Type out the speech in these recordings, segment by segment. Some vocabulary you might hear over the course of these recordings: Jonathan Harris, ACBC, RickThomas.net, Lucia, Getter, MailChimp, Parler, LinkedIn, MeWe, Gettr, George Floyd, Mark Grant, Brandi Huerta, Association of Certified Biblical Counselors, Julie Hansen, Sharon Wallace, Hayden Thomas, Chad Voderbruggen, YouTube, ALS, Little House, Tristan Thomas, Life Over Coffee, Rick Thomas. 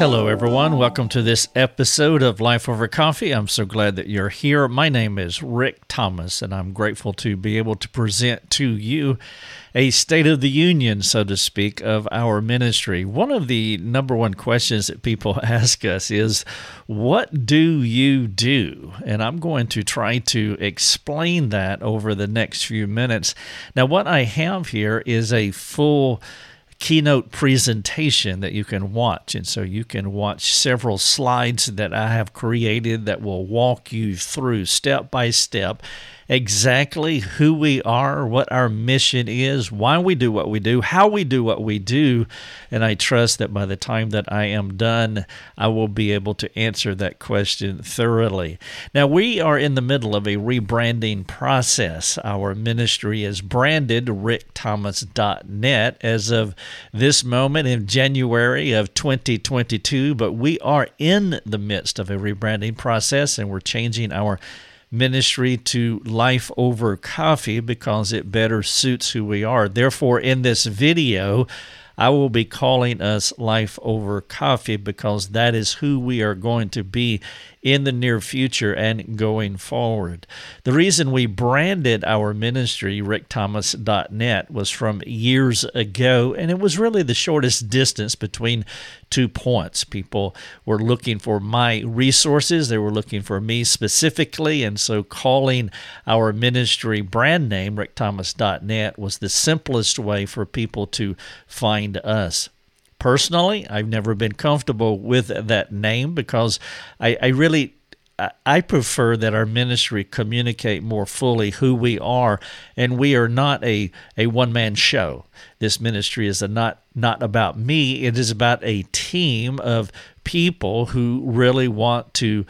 Hello, everyone. Welcome to this episode of Life Over Coffee. I'm so glad that you're here. My name is Rick Thomas, and I'm grateful to be able to present to you a state of the union, so to speak, of our ministry. One of the number one questions that people ask us is, what do you do? And I'm going to try to explain that over the next few minutes. Now, what I have here is a full keynote presentation that you can watch. And so you can watch several slides that I have created that will walk you through step by step exactly who we are, what our mission is, why we do what we do, how we do what we do, and I trust that by the time that I am done, I will be able to answer that question thoroughly. Now, we are in the middle of a rebranding process. Our ministry is branded RickThomas.net as of this moment in January of 2022, but we are in the midst of a rebranding process, and we're changing our ministry to Life Over Coffee because it better suits who we are. Therefore, in this video, I will be calling us Life Over Coffee because that is who we are going to be in the near future and going forward. The reason we branded our ministry, RickThomas.net, was from years ago, and it was really the shortest distance between two points. People were looking for my resources. They were looking for me specifically, and so calling our ministry brand name, RickThomas.net, was the simplest way for people to find us. Personally, I've never been comfortable with that name because I prefer that our ministry communicate more fully who we are, and we are not a one-man show. This ministry is not about me. It is about a team of people who really want to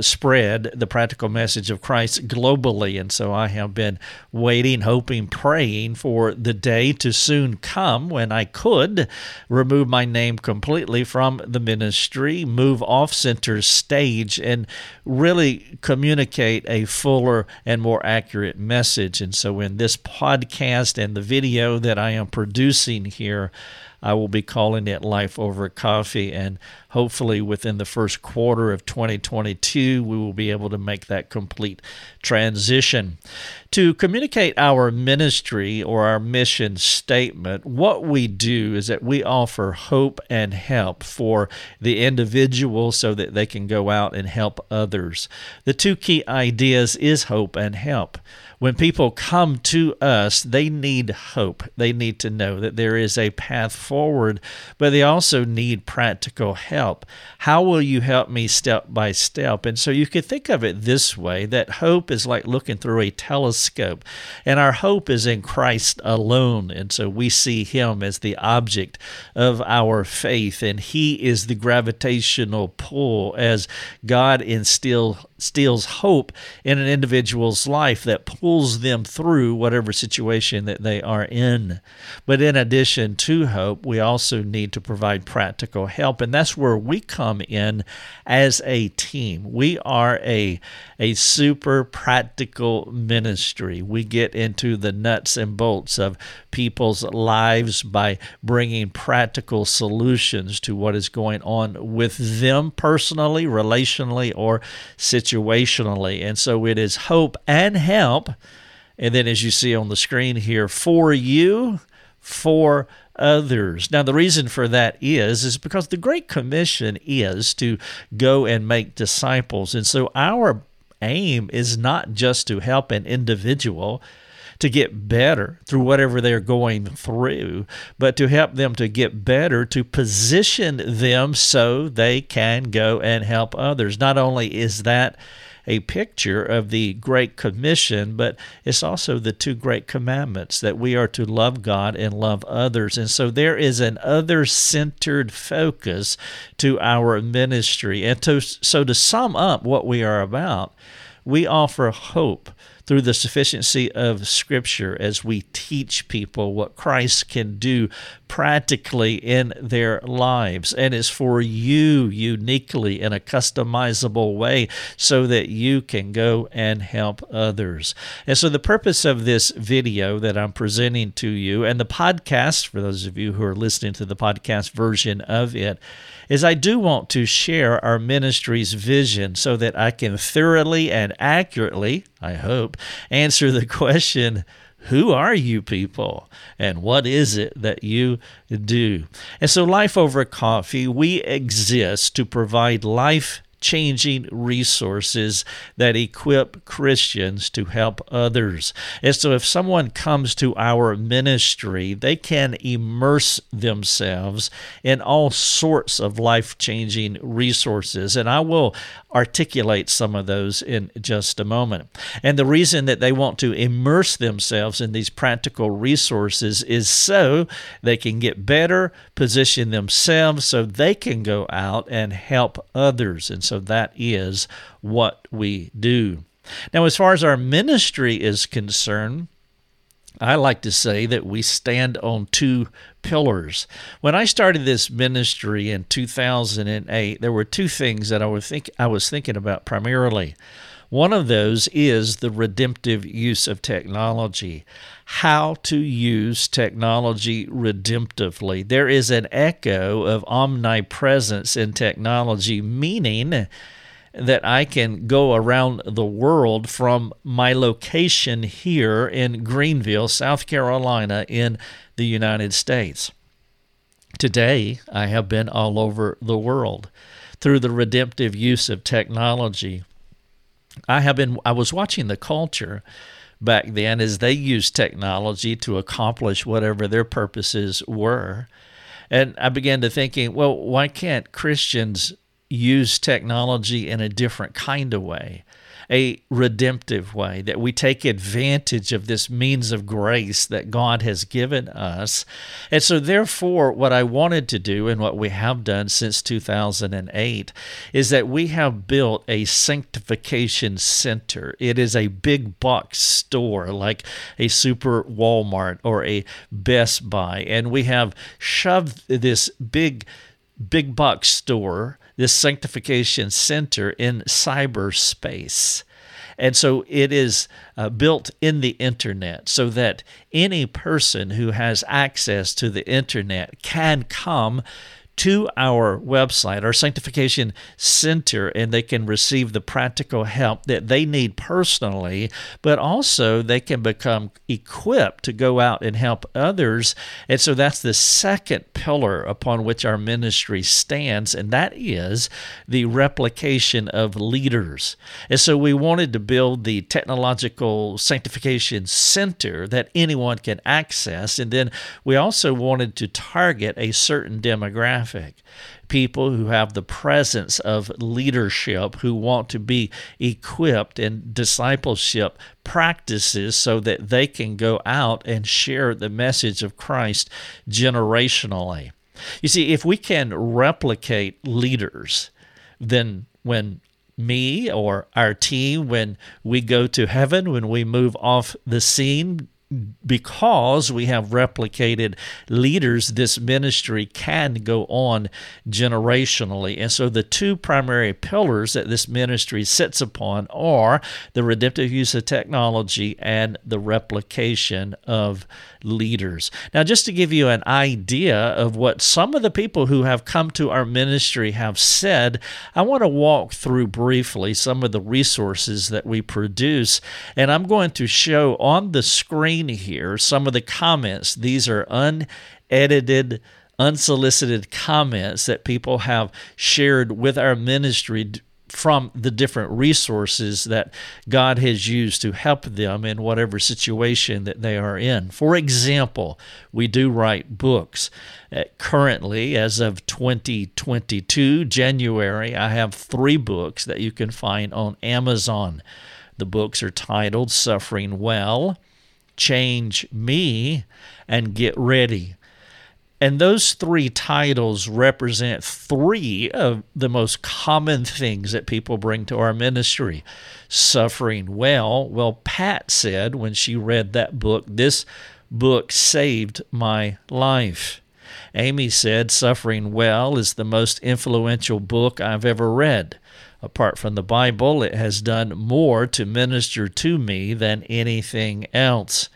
spread the practical message of Christ globally. And so I have been waiting, hoping, praying for the day to soon come when I could remove my name completely from the ministry, move off center stage, and really communicate a fuller and more accurate message. And so in this podcast and the video that I am producing here, I will be calling it Life Over Coffee, and hopefully within the first quarter of 2022, we will be able to make that complete transition. To communicate our ministry or our mission statement, what we do is that we offer hope and help for the individual so that they can go out and help others. The two key ideas is hope and help. When people come to us, they need hope. They need to know that there is a path forward, but they also need practical help. How will you help me step by step? And so you could think of it this way, that hope is like looking through a telescope, and our hope is in Christ alone. And so we see him as the object of our faith, and he is the gravitational pull as God instills hope in an individual's life that pulls them through whatever situation that they are in. But in addition to hope, we also need to provide practical help, and that's where we come in as a team. We are a super practical ministry. We get into the nuts and bolts of people's lives by bringing practical solutions to what is going on with them personally, relationally, or situationally. And so it is hope and help, and then as you see on the screen here, for you, for others. Now, the reason for that is because the Great Commission is to go and make disciples. And so our aim is not just to help an individual to get better through whatever they're going through, but to help them to get better, to position them so they can go and help others. Not only is that a picture of the Great Commission, but it's also the two great commandments that we are to love God and love others. And so there is an other-centered focus to our ministry. And so to sum up what we are about, we offer hope through the sufficiency of Scripture as we teach people what Christ can do practically in their lives. And it's for you uniquely in a customizable way so that you can go and help others. And so the purpose of this video that I'm presenting to you and the podcast, for those of you who are listening to the podcast version of it, is I do want to share our ministry's vision so that I can thoroughly and accurately, I hope, answer the question, who are you people and what is it that you do? And so Life Over Coffee, we exist to provide life-changing resources that equip Christians to help others. And so if someone comes to our ministry, they can immerse themselves in all sorts of life-changing resources. And I will articulate some of those in just a moment. And the reason that they want to immerse themselves in these practical resources is so they can get better, position themselves so they can go out and help others. And so that is what we do. Now, as far as our ministry is concerned, I like to say that we stand on two pillars. When I started this ministry in 2008, there were two things that I was thinking about primarily. One of those is the redemptive use of technology, how to use technology redemptively. There is an echo of omnipresence in technology, meaning that I can go around the world from my location here in Greenville, South Carolina, in the United States. Today, I have been all over the world through the redemptive use of technology. I was watching the culture back then as they used technology to accomplish whatever their purposes were. And I began to thinking, well, why can't Christians use technology in a different kind of way, a redemptive way, that we take advantage of this means of grace that God has given us? And so therefore, what I wanted to do and what we have done since 2008 is that we have built a sanctification center. It is a big box store like a Super Walmart or a Best Buy. And we have shoved this big box store, this sanctification center, in cyberspace. And so it is built in the internet so that any person who has access to the internet can come to our website, our sanctification center, and they can receive the practical help that they need personally, but also they can become equipped to go out and help others. And so that's the second pillar upon which our ministry stands, and that is the replication of leaders. And so we wanted to build the technological sanctification center that anyone can access, and then we also wanted to target a certain demographic. People who have the presence of leadership, who want to be equipped in discipleship practices so that they can go out and share the message of Christ generationally. You see, if we can replicate leaders, then when me or our team, when we go to heaven, when we move off the scene, because we have replicated leaders, this ministry can go on generationally. And so the two primary pillars that this ministry sits upon are the redemptive use of technology and the replication of leaders. Now, just to give you an idea of what some of the people who have come to our ministry have said, I want to walk through briefly some of the resources that we produce. And I'm going to show on the screen here some of the comments. These are unedited, unsolicited comments that people have shared with our ministry from the different resources that God has used to help them in whatever situation that they are in. For example, we do write books. Currently, as of 2022, January, I have 3 books that you can find on Amazon. The books are titled Suffering Well, Change Me, and Get Ready. And those three titles represent three of the most common things that people bring to our ministry. Suffering well. Well, Pat said when she read that book, this book saved my life. Amy said, Suffering Well is the most influential book I've ever read. Apart from the Bible, it has done more to minister to me than anything else.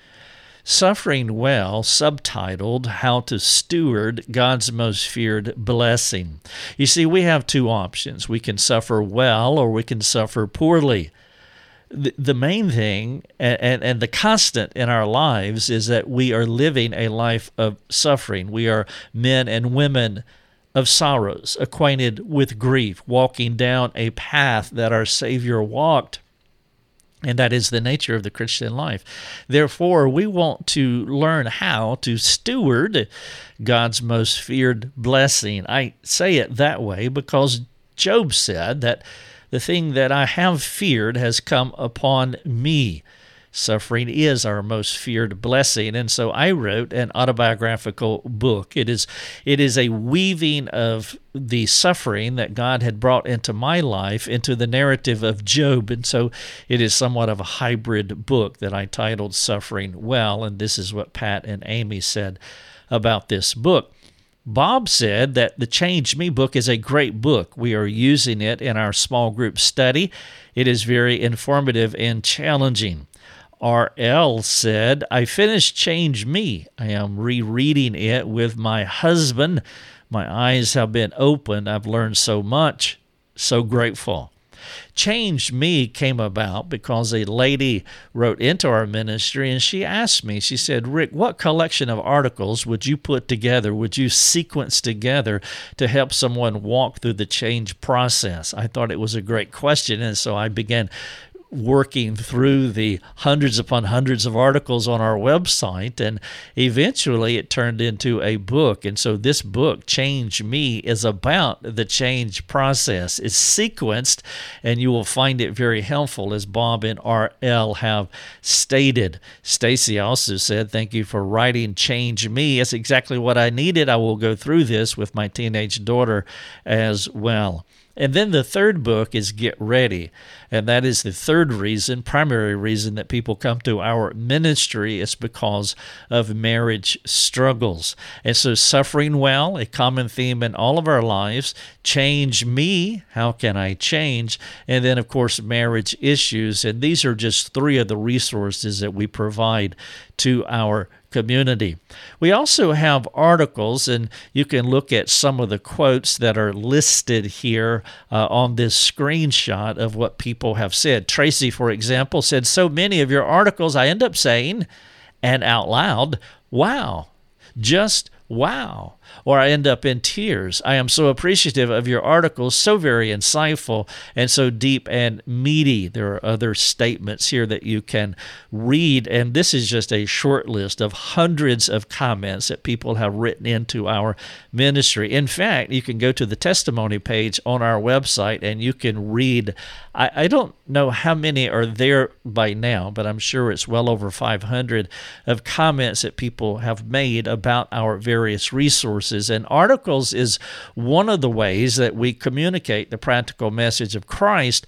Suffering Well, subtitled, How to Steward God's Most Feared Blessing. You see, we have two options. We can suffer well or we can suffer poorly. The main thing and the constant in our lives is that we are living a life of suffering. We are men and women of sorrows, acquainted with grief, walking down a path that our Savior walked. And that is the nature of the Christian life. Therefore, we want to learn how to steward God's most feared blessing. I say it that way because Job said that the thing that I have feared has come upon me. Suffering is our most feared blessing. And so I wrote an autobiographical book. It is a weaving of the suffering that God had brought into my life into the narrative of Job. And so it is somewhat of a hybrid book that I titled Suffering Well. And this is what Pat and Amy said about this book. Bob said that the Change Me book is a great book. We are using it in our small group study. It is very informative and challenging. R.L. said, I finished Change Me. I am rereading it with my husband. My eyes have been opened. I've learned so much. So grateful. Change Me came about because a lady wrote into our ministry and she asked me, she said, Rick, what collection of articles would you put together, would you sequence together to help someone walk through the change process? I thought it was a great question, and so I began working through the hundreds upon hundreds of articles on our website, and eventually it turned into a book. And so this book, Change Me, is about the change process. It's sequenced, and you will find it very helpful, as Bob and R.L. have stated. Stacy also said, thank you for writing Change Me. It's exactly what I needed. I will go through this with my teenage daughter as well. And then the third book is Get Ready, and that is the third reason, primary reason that people come to our ministry is because of marriage struggles. And so Suffering Well, a common theme in all of our lives, Change Me, how can I change? And then, of course, marriage issues, and these are just three of the resources that we provide to our community. We also have articles, and you can look at some of the quotes that are listed here on this screenshot of what people have said. Tracy, for example, said, so many of your articles I end up saying, and out loud, wow, just wow, or I end up in tears. I am so appreciative of your articles, so very insightful and so deep and meaty. There are other statements here that you can read, and this is just a short list of hundreds of comments that people have written into our ministry. In fact, you can go to the testimony page on our website and you can read. I don't know how many are there by now, but I'm sure it's well over 500 of comments that people have made about our various resources, and articles is one of the ways that we communicate the practical message of Christ,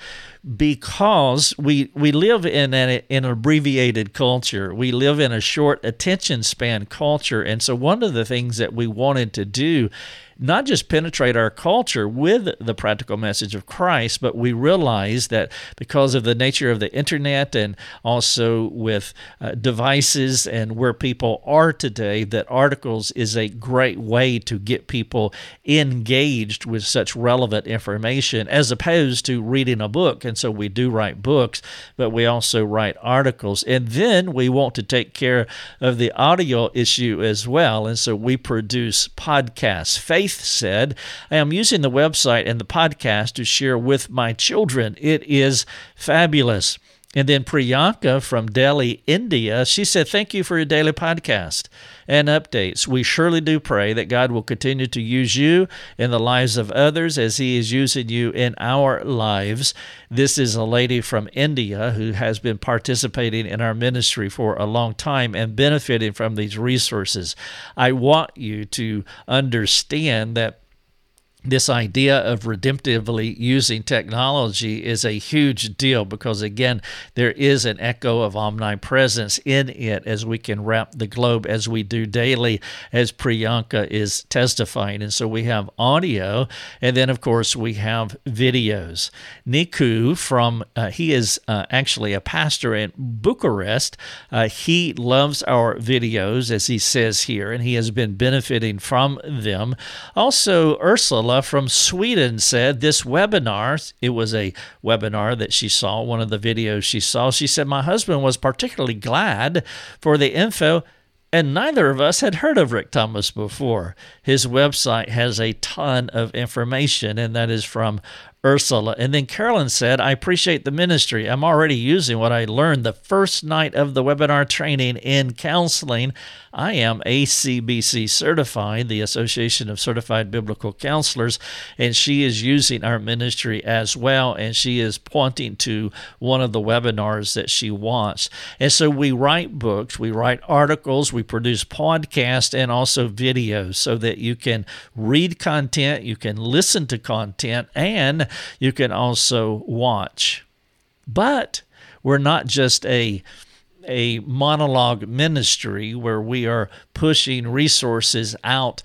because we live in an abbreviated culture. We live in a short attention span culture, and so one of the things that we wanted to do, not just penetrate our culture with the practical message of Christ, but we realize that because of the nature of the internet and also with devices and where people are today, that articles is a great way to get people engaged with such relevant information as opposed to reading a book. And so we do write books, but we also write articles. And then we want to take care of the audio issue as well. And so we produce podcasts. Faith said, I am using the website and the podcast to share with my children. It is fabulous. And then Priyanka from Delhi, India, she said, thank you for your daily podcast and updates. We surely do pray that God will continue to use you in the lives of others as he is using you in our lives. This is a lady from India who has been participating in our ministry for a long time and benefiting from these resources. I want you to understand that this idea of redemptively using technology is a huge deal because, again, there is an echo of omnipresence in it as we can wrap the globe as we do daily, as Priyanka is testifying. And so we have audio, and then, of course, we have videos. Niku from, he is actually a pastor in Bucharest. He loves our videos, as he says here, and he has been benefiting from them. Also, Ursula from Sweden said this webinar, it was a webinar that she saw, one of the videos she saw. She said, my husband was particularly glad for the info, and neither of us had heard of Rick Thomas before. His website has a ton of information, and that is from Ursula. And then Carolyn said, I appreciate the ministry. I'm already using what I learned the first night of the webinar training in counseling. I am ACBC certified, the Association of Certified Biblical Counselors, and she is using our ministry as well, and she is pointing to one of the webinars that she wants. And so we write books, we write articles, we produce podcasts, and also videos so that you can read content, you can listen to content, and you can also watch. But we're not just a monologue ministry where we are pushing resources out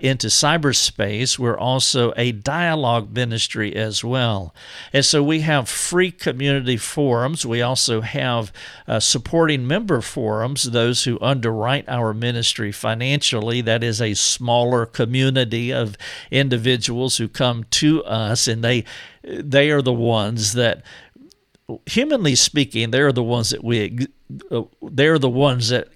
into cyberspace. We're also a dialogue ministry as well. And so we have free community forums. We also have supporting member forums, those who underwrite our ministry financially. That is a smaller community of individuals who come to us, and they are the ones that, humanly speaking, they're the ones that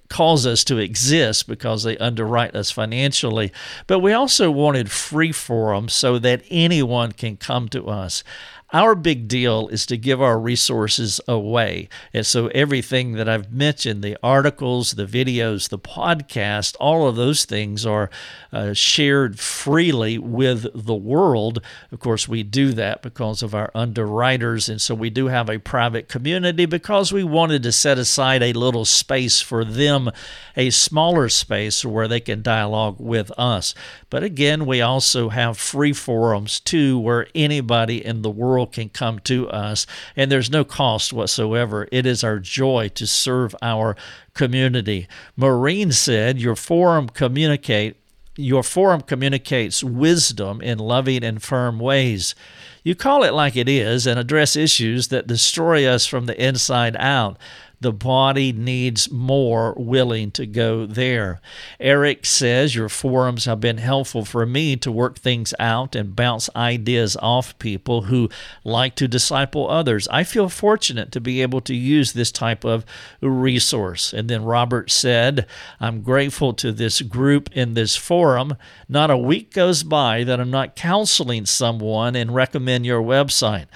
cause us to exist because they underwrite us financially. But we also wanted free forums so that anyone can come to us. Our big deal is to give our resources away. And so everything that I've mentioned, the articles, the videos, the podcast, all of those things are shared freely with the world. Of course, we do that because of our underwriters. And so we do have a private community because we wanted to set aside a little space for them, a smaller space where they can dialogue with us. But again, we also have free forums too, where anybody in the world can come to us, and there's no cost whatsoever. It is our joy to serve our community. Maureen said, your forum communicates wisdom in loving and firm ways. You call it like it is and address issues that destroy us from the inside out. The body needs more willing to go there. Eric says, your forums have been helpful for me to work things out and bounce ideas off people who like to disciple others. I feel fortunate to be able to use this type of resource. And then Robert said, I'm grateful to this group in this forum. Not a week goes by that I'm not counseling someone and recommend your website.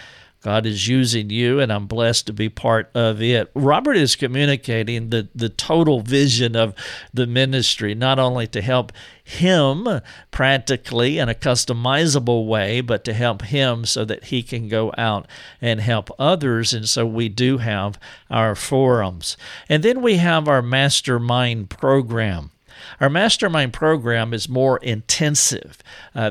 God is using you, and I'm blessed to be part of it. Robert is communicating the total vision of the ministry, not only to help him practically in a customizable way, but to help him so that he can go out and help others. And so we do have our forums. And then we have our mastermind program. Our mastermind program is more intensive.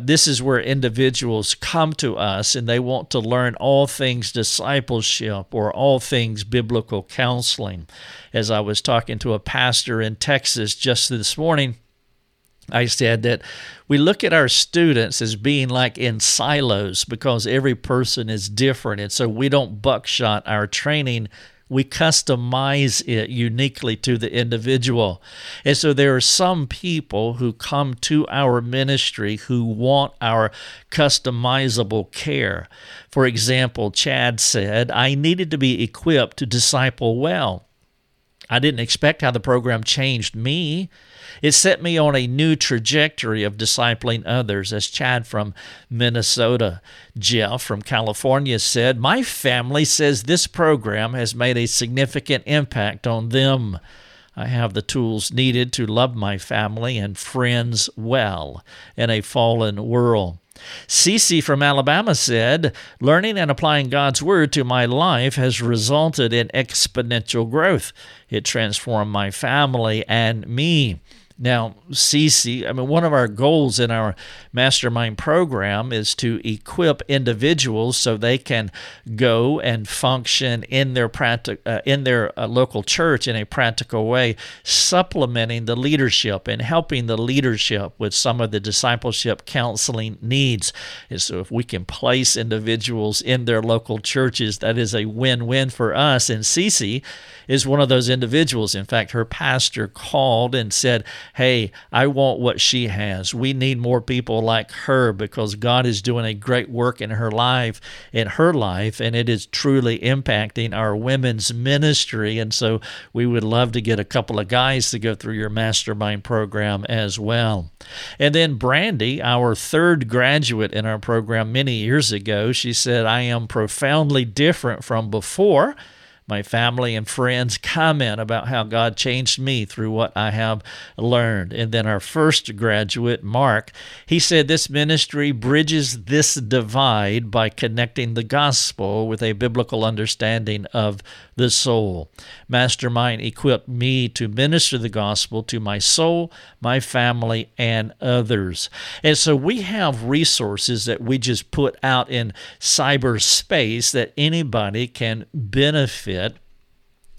This is where individuals come to us and they want to learn all things discipleship or all things biblical counseling. As I was talking to a pastor in Texas just this morning, I said that we look at our students as being like in silos because every person is different. And so we don't buckshot our training. We customize it uniquely to the individual. And so there are some people who come to our ministry who want our customizable care. For example, Chad said, I needed to be equipped to disciple well. I didn't expect how the program changed me. It set me on a new trajectory of discipling others. As Chad from Minnesota, Jeff from California said, my family says this program has made a significant impact on them. I have the tools needed to love my family and friends well in a fallen world. Cece from Alabama said, learning and applying God's Word to my life has resulted in exponential growth. It transformed my family and me. Now, Cece, one of our goals in our mastermind program is to equip individuals so they can go and function in their local church in a practical way, supplementing the leadership and helping the leadership with some of the discipleship counseling needs. And so if we can place individuals in their local churches, that is a win-win for us. And Cece is one of those individuals. In fact, her pastor called and said, hey, I want what she has. We need more people like her because God is doing a great work in her life, and it is truly impacting our women's ministry. And so we would love to get a couple of guys to go through your mastermind program as well. And then Brandi, our third graduate in our program many years ago, she said, I am profoundly different from before. My family and friends comment about how God changed me through what I have learned. And then our first graduate, Mark, he said this ministry bridges this divide by connecting the gospel with a biblical understanding of the soul. Mastermind equipped me to minister the gospel to my soul, my family, and others. And so we have resources that we just put out in cyberspace that anybody can benefit.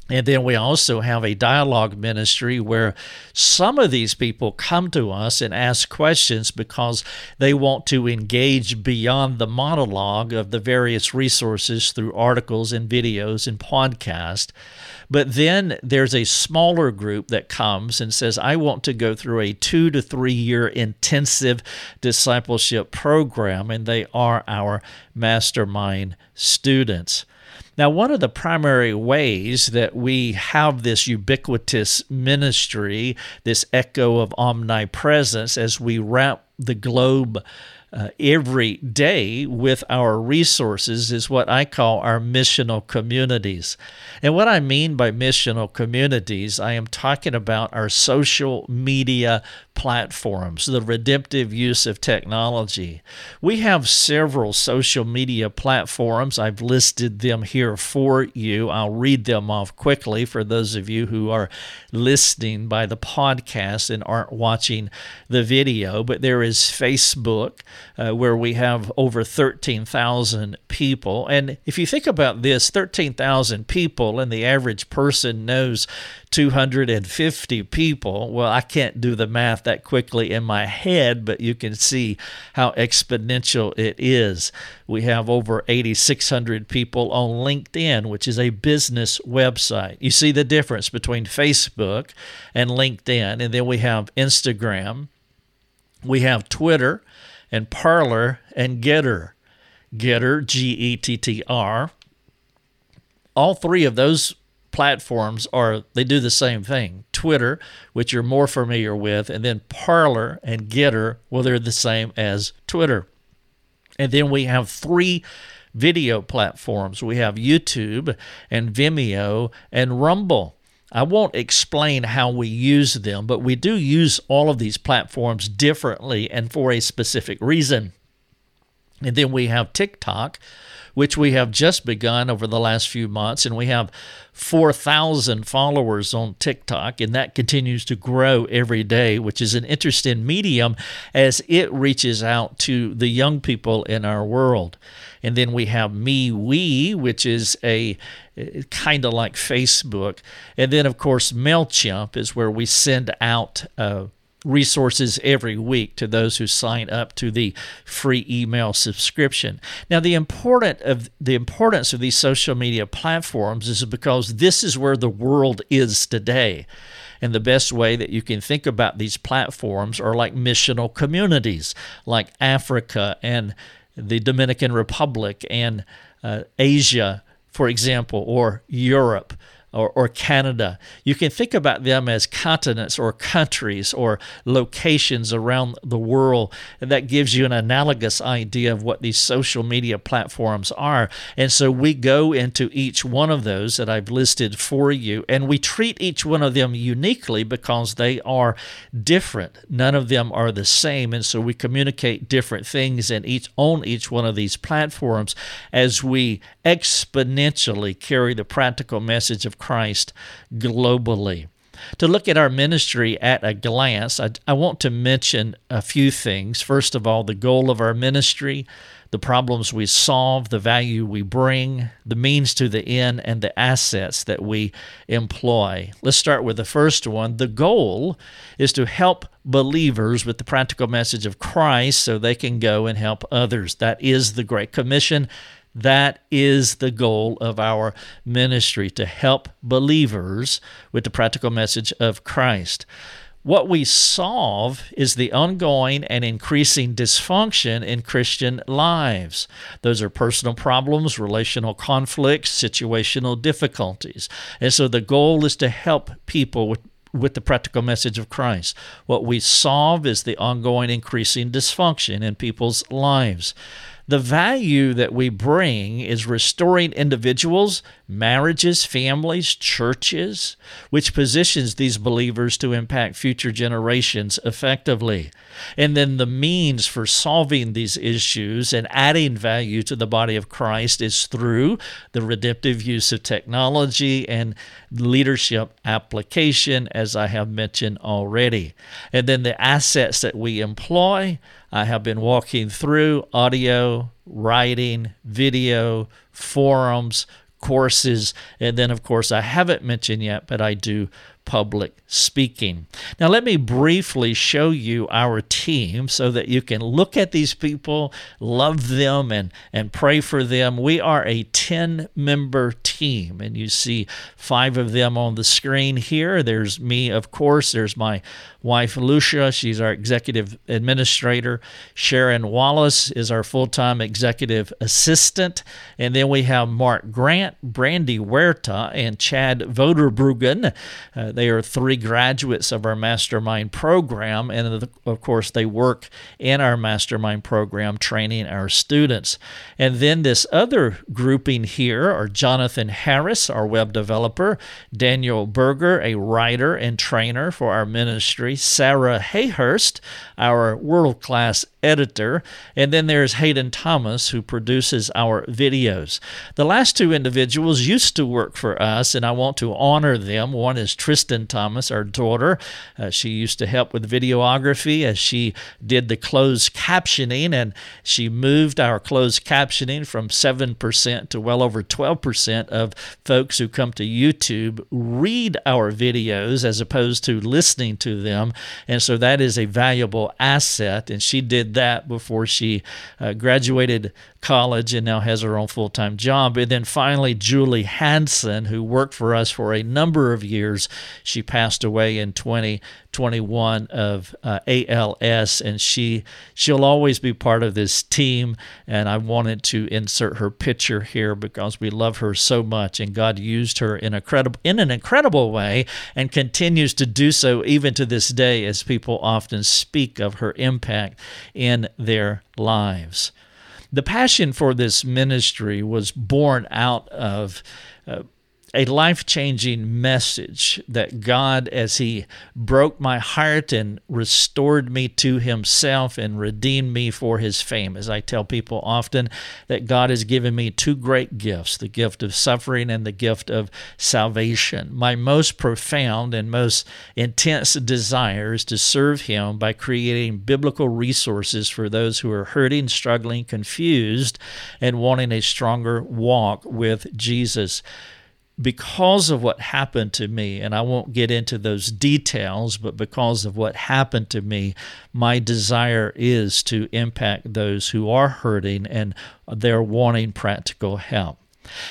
And then we also have a dialogue ministry where some of these people come to us and ask questions because they want to engage beyond the monologue of the various resources through articles and videos and podcasts. But then there's a smaller group that comes and says, I want to go through a 2 to 3 year intensive discipleship program, and they are our mastermind students. Now, one of the primary ways that we have this ubiquitous ministry, this echo of omnipresence, as we wrap the globe every day with our resources is what I call our missional communities. And what I mean by missional communities, I am talking about our social media platforms, the redemptive use of technology. We have several social media platforms. I've listed them here for you. I'll read them off quickly for those of you who are listening by the podcast and aren't watching the video. But there is Facebook, where we have over 13,000 people. And if you think about this, 13,000 people, and the average person knows 250 people. Well, I can't do the math that quickly in my head, but you can see how exponential it is. We have over 8,600 people on LinkedIn, which is a business website. You see the difference between Facebook and LinkedIn. And then we have Instagram. We have Twitter, and Parler, and Getter. Getter, Gettr. All three of those platforms they do the same thing. Twitter, which you're more familiar with, and then Parler and Getter, well, they're the same as Twitter. And then we have three video platforms. We have YouTube and Vimeo and Rumble. I won't explain how we use them, but we do use all of these platforms differently and for a specific reason. And then we have TikTok, which we have just begun over the last few months, and we have 4,000 followers on TikTok, and that continues to grow every day, which is an interesting medium as it reaches out to the young people in our world. And then we have MeWe, which is a kind of like Facebook. And then, of course, MailChimp is where we send out resources every week to those who sign up to the free email subscription. Now, the importance of these social media platforms is because this is where the world is today. And the best way that you can think about these platforms are like missional communities, like Africa and the Dominican Republic and Asia, for example, or Europe. or Canada. You can think about them as continents or countries or locations around the world. And that gives you an analogous idea of what these social media platforms are. And so we go into each one of those that I've listed for you, and we treat each one of them uniquely because they are different. None of them are the same. And so we communicate different things in each one of these platforms as we exponentially carry the practical message of Christ globally. To look at our ministry at a glance, I want to mention a few things. First of all, the goal of our ministry, the problems we solve, the value we bring, the means to the end, and the assets that we employ. Let's start with the first one. The goal is to help believers with the practical message of Christ so they can go and help others. That is the Great Commission. That is the goal of our ministry, to help believers with the practical message of Christ. What we solve is the ongoing and increasing dysfunction in Christian lives. Those are personal problems, relational conflicts, situational difficulties. And so the goal is to help people with the practical message of Christ. What we solve is the ongoing increasing dysfunction in people's lives. The value that we bring is restoring individuals, marriages, families, churches, which positions these believers to impact future generations effectively. And then the means for solving these issues and adding value to the body of Christ is through the redemptive use of technology and leadership application, as I have mentioned already. And then the assets that we employ, I have been walking through audio, writing, video, forums, courses, and then, of course, I haven't mentioned yet, but I do public speaking. Now, let me briefly show you our team so that you can look at these people, love them, and pray for them. We are a 10-member team, and you see 5 of them on the screen here. There's me, of course. There's my wife, Lucia. She's our executive administrator. Sharon Wallace is our full-time executive assistant. And then we have Mark Grant, Brandi Huerta, and Chad Voderbruggen. They are 3 graduates of our Mastermind program, and of course they work in our Mastermind program training our students. And then this other grouping here are Jonathan Harris, our web developer, Daniel Berger, a writer and trainer for our ministry, Sarah Hayhurst, our world-class editor, and then there's Hayden Thomas, who produces our videos. The last 2 individuals used to work for us, and I want to honor them. One is Tristan Thomas, our daughter. She used to help with videography as she did the closed captioning, and she moved our closed captioning from 7% to well over 12% of folks who come to YouTube read our videos as opposed to listening to them, and so that is a valuable asset, and she did that before she graduated college and now has her own full-time job. And then finally, Julie Hansen, who worked for us for a number of years. She passed away in 2021 of ALS, and she'll always be part of this team. And I wanted to insert her picture here because we love her so much, and God used her in an incredible way and continues to do so even to this day, as people often speak of her impact in their lives. The passion for this ministry was born out of a life-changing message that God, as He broke my heart and restored me to Himself and redeemed me for His fame. As I tell people often, that God has given me 2 great gifts, the gift of suffering and the gift of salvation. My most profound and most intense desire is to serve Him by creating biblical resources for those who are hurting, struggling, confused, and wanting a stronger walk with Jesus. Because of what happened to me, and I won't get into those details, but because of what happened to me, my desire is to impact those who are hurting and they're wanting practical help.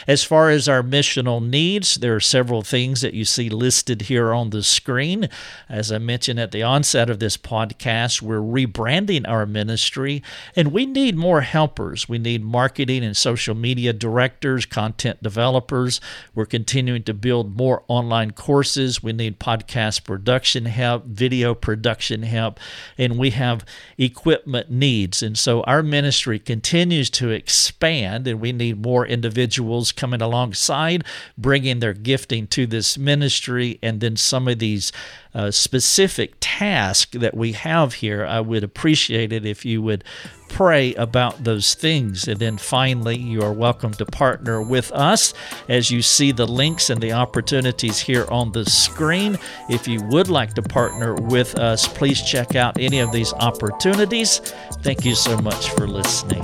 As far as our missional needs, there are several things that you see listed here on the screen. As I mentioned at the onset of this podcast, we're rebranding our ministry, and we need more helpers. We need marketing and social media directors, content developers. We're continuing to build more online courses. We need podcast production help, video production help, and we have equipment needs. And so our ministry continues to expand, and we need more individuals coming alongside, bringing their gifting to this ministry. And then some of these specific tasks that we have here, I would appreciate it if you would pray about those things. And then finally, you are welcome to partner with us as you see the links and the opportunities here on the screen. If you would like to partner with us, please check out any of these opportunities. Thank you so much for listening.